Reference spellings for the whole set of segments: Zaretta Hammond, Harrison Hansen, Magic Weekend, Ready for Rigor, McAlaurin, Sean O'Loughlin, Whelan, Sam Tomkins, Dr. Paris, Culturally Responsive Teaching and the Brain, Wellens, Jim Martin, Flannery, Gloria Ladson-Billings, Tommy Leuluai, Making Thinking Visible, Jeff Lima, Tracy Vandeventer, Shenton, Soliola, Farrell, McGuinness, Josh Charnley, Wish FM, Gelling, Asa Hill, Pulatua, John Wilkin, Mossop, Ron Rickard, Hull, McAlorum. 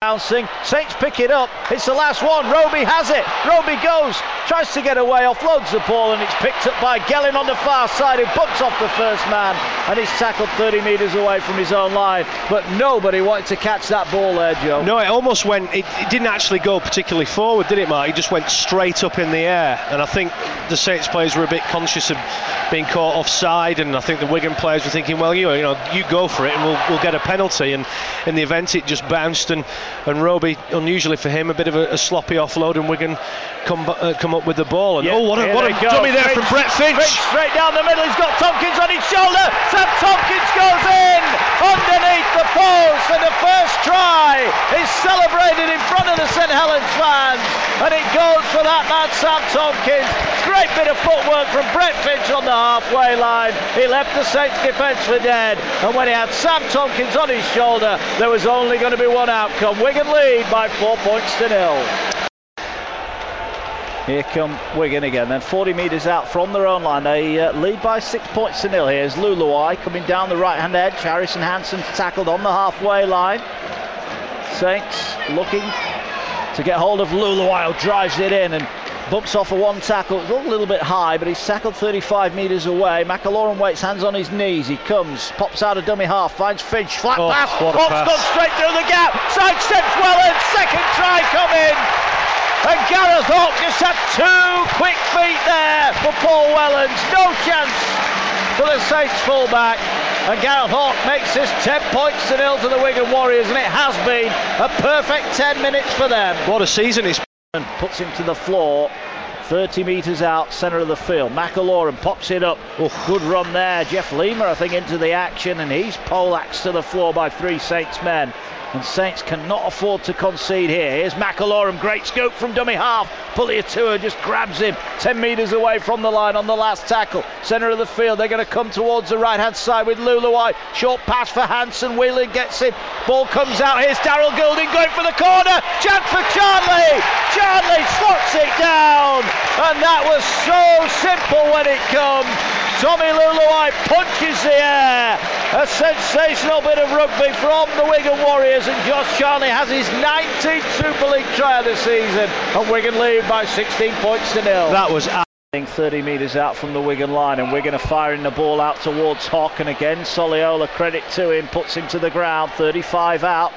Bouncing, Saints pick it up, it's the last one, Roby has it, Roby goes, tries to get away, offloads the ball and it's picked up by Gelling on the far side, who bumps off the first man and he's tackled 30 metres away from his own line, but nobody wanted to catch that ball there, Joe. No, it almost went, it didn't actually go particularly forward, did it, Mark? It just went straight up in the air, and I think the Saints players were a bit conscious of being caught offside, and I think the Wigan players were thinking, well, you go for it and we'll get a penalty, and in the event it just bounced and Roby, unusually for him, a bit of a sloppy offload, and Wigan come up with the ball. And yeah, what a dummy there from Brett Finch. Finch straight down the middle, he's got Tomkins on his shoulder. Sam Tomkins goes in underneath the post, and the first try is celebrated in front of the St Helens fans, and it goes for that man Sam Tomkins. Great bit of footwork from Brett Finch on the halfway line. He left the Saints defence for dead, and when he had Sam Tomkins on his shoulder, there was only going to be one outcome. Wigan lead by 4 points to 0. Here come Wigan again, then 40 metres out from their own line. They lead by 6 points to 0. Here's Leuluai coming down the right-hand edge. Harrison Hansen tackled on the halfway line. Saints looking to get hold of Leuluai, who drives it in and bumps off a one tackle. It's a little bit high, but he's tackled 35 metres away. McAlaurin waits, hands on his knees. He comes, pops out a dummy half, finds Finch, flat pass. Pops goes straight through the gap. Side steps Wellens, second try coming. And Gareth Hock just had 2 quick feet there for Paul Wellens. No chance for the Saints fullback. And Gareth Hock makes this 10 points to 0 to the Wigan Warriors, and it has been a perfect 10 minutes for them. What a season it's been. Puts him to the floor, 30 metres out, centre of the field. McAlaurin pops it up. Oh, good run there. Jeff Lima, I think, into the action, and he's poleaxed to the floor by 3 Saints men. And Saints cannot afford to concede here. Here's McAlorum, great scoop from dummy half. Puglia just grabs him, 10 metres away from the line on the last tackle. Centre of the field, they're going to come towards the right-hand side with Leuluai. Short pass for Hansen, Whelan gets it. Ball comes out, here's Darrell Goulding going for the corner. Chance for Charnley. Charnley slots it down. And that was so simple when it comes. Tommy Leuluai punches the air. A sensational bit of rugby from the Wigan Warriors, and Josh Charnley has his 19th Super League try of the season, and Wigan lead by 16 points to 0. That was 30 metres out from the Wigan line, and Wigan are firing the ball out towards Hock, and again Soliola, credit to him, puts him to the ground, 35 out.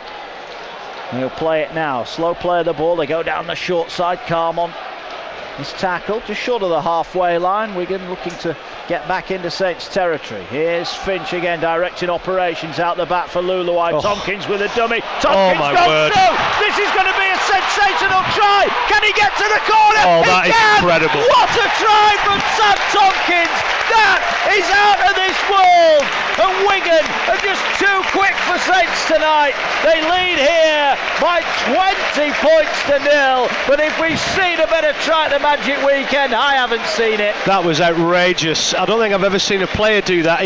And he'll play it now, slow play of the ball, they go down the short side. Carmont is tackled just short of the halfway line. Wigan looking to get back into Saints territory. Here's Finch again, directing operations out the back for Leuluai. Oh. Tomkins with a dummy. Tomkins goes through. This is going to be a sensational try. Can he get to the corner? Oh, that is incredible. What a try from Sam Tomkins. That is out of this world. And Wigan are just too quick for Saints tonight. They lead here by 20 points to 0. But if we've seen a better try at the Magic Weekend, I haven't seen it. That was outrageous. I don't think I've ever seen a player do that.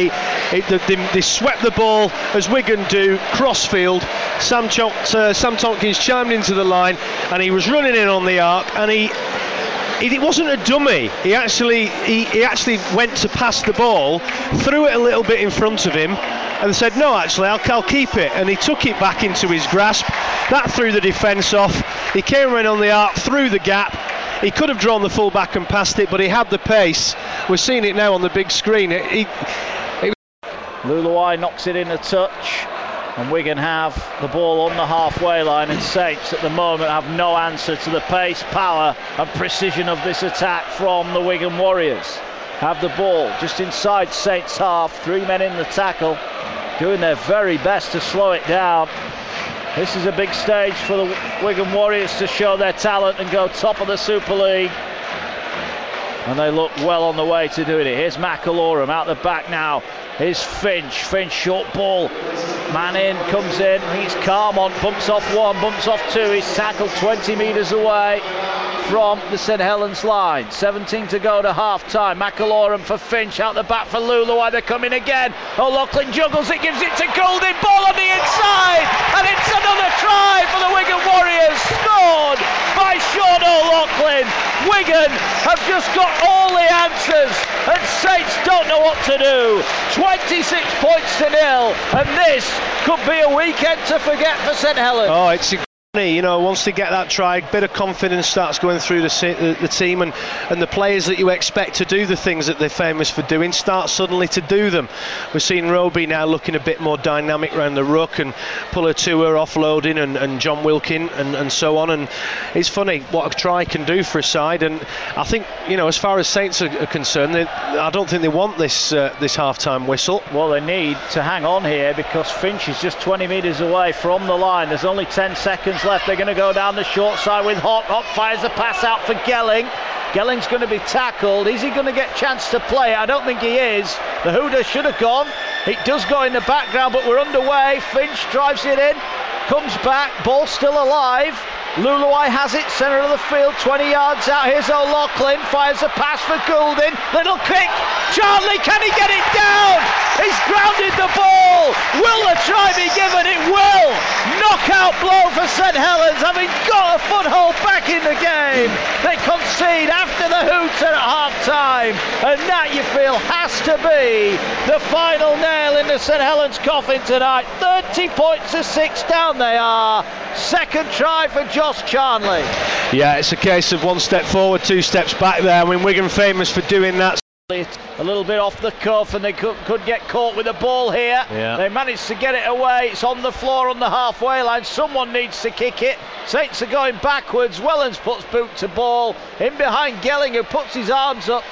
They swept the ball as Wigan do, crossfield. Sam Tomkins chimed into the line, and he was running in on the arc, and it wasn't a dummy. He actually went to pass the ball, threw it a little bit in front of him, and said, no, actually, I'll keep it. And he took it back into his grasp. That threw the defence off. He came around on the arc, through the gap. He could have drawn the full back and passed it, but he had the pace. We're seeing it now on the big screen. Leuluai knocks it in a touch, and Wigan have the ball on the halfway line, and Saints at the moment have no answer to the pace, power and precision of this attack from the Wigan Warriors. Have the ball just inside Saints half, 3 men in the tackle, doing their very best to slow it down. This is a big stage for the Wigan Warriors to show their talent and go top of the Super League. And they look well on the way to doing it. Here's McAlorum out the back now. Here's Finch. Finch short ball. Man in, comes in. He's Carmont, bumps off 1, bumps off 2. He's tackled 20 metres away from the St Helens line. 17 to go to half time. McAlaurin for Finch, out the back for Leuluai. They're coming again. O'Loughlin juggles it, gives it to Goulding. Ball on the inside, and it's another try for the Wigan Warriors, scored by Sean O'Loughlin. Wigan have just got all the answers, and Saints don't know what to do. 26 points to 0, and this could be a weekend to forget for St Helens. Oh, it's You know, once they get that try, a bit of confidence starts going through the team, and the players that you expect to do the things that they're famous for doing start suddenly to do them. We're seeing Roby now looking a bit more dynamic around the ruck, and Pulatua offloading, and John Wilkin and so on. And it's funny what a try can do for a side. And I think, you know, as far as Saints are concerned, I don't think they want this half-time whistle. Well, they need to hang on here because Finch is just 20 metres away from the line. There's only 10 seconds left. They're going to go down the short side with Hock. Hock fires a pass out for Gelling. Gelling's going to be tackled. Is he going to get a chance to play? I don't think he is. The Hooder should have gone. It does go in the background, but we're underway. Finch drives it in, comes back, ball still alive. Leuluai has it, centre of the field, 20 yards out. Here's O'Loughlin, fires a pass for Goulding. Little kick, Charnley, can he get it down? He's grounded the ball. Will the try be given? It will. Knockout blow for St Helens, having got a foothold back in the game. They concede after the hooter at half time, and that, you feel, has to be the final nail in the St Helens coffin tonight. 30 points to 6 down they are. Second try for Josh Charnley. Yeah, it's a case of one step forward, two steps back there. I mean, Wigan famous for doing that. A little bit off the cuff, and they could get caught with the ball here. Yeah. They managed to get it away. It's on the floor on the halfway line. Someone needs to kick it. Saints are going backwards. Wellens puts boot to ball. In behind Gelling, who puts his arms up,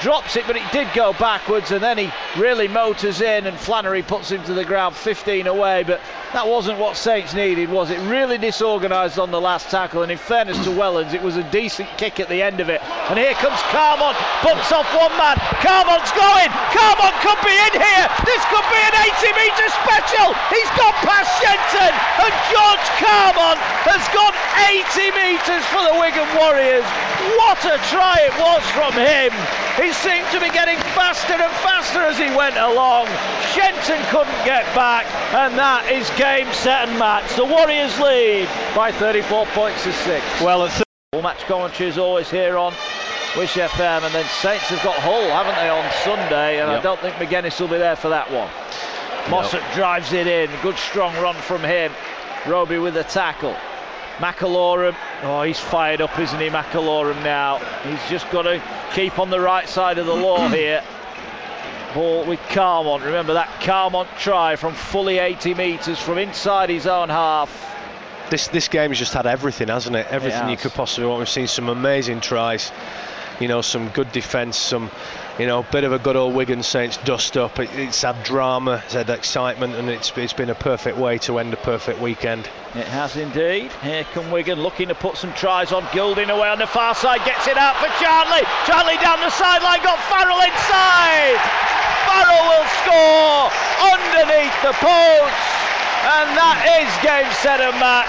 drops it, but it did go backwards, and then he really motors in, and Flannery puts him to the ground 15 away, but that wasn't what Saints needed, was it? Really disorganised on the last tackle, and in fairness to Wellens, it was a decent kick at the end of it. And here comes Carmont, bumps off one man. Carmont's going. Carmont could be in here. This could be an 80-metre special. He's gone past Shenton, and George Carmont has gone 80 metres for the Wigan Warriors. What a try it was from him. He seemed to be getting faster and faster as he went along. Shenton couldn't get back, and that is game, set and match. The Warriors lead by 34 points to 6. Well, match commentary is always here on Wish FM, and then Saints have got Hull, haven't they, on Sunday, and yep. I don't think McGuinness will be there for that one. Mossop drives it in, good strong run from him. Roby with a tackle. McAlorum, oh, he's fired up, isn't he, McAlorum now? He's just got to keep on the right side of the law here. Ball with Carmont. Remember that Carmont try from fully 80 metres from inside his own half. This game's just had everything, hasn't it? Everything you could possibly want. We've seen some amazing tries, you know, some good defence, some, you know, bit of a good old Wigan Saints dust up. It's had drama, it's had excitement, and it's been a perfect way to end a perfect weekend. It has indeed. Here come Wigan looking to put some tries on. Goulding away on the far side, gets it out for Charnley. Charnley down the sideline, got Farrell inside. Farrell will score underneath the post, and that is game, set and match.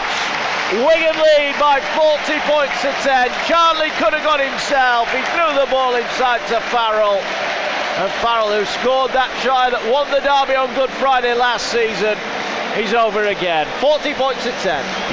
Wigan lead by 40 points to 10. Charnley could have got himself. He threw the ball inside to Farrell, and Farrell, who scored that try that won the derby on Good Friday last season, he's over again. 40 points to 10.